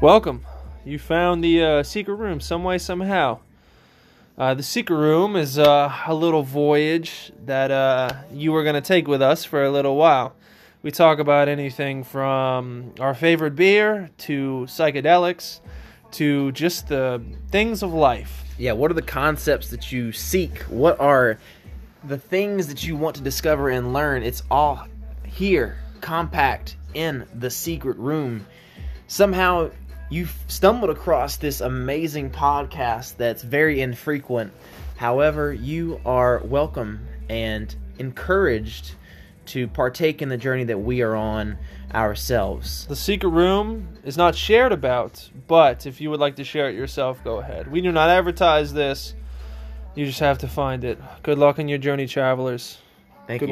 Welcome. You found the secret room some way, somehow. The secret room is a little voyage that you were going to take with us for a little while. We talk about anything from our favorite beer to psychedelics to just the things of life. Yeah, what are the concepts that you seek? What are the things that you want to discover and learn? It's all here, compact in the secret room. Somehow you've stumbled across this amazing podcast that's very infrequent. However, you are welcome and encouraged to partake in the journey that we are on ourselves. The secret room is not shared about, but if you would like to share it yourself, go ahead. We do not advertise this. You just have to find it. Good luck on your journey, travelers.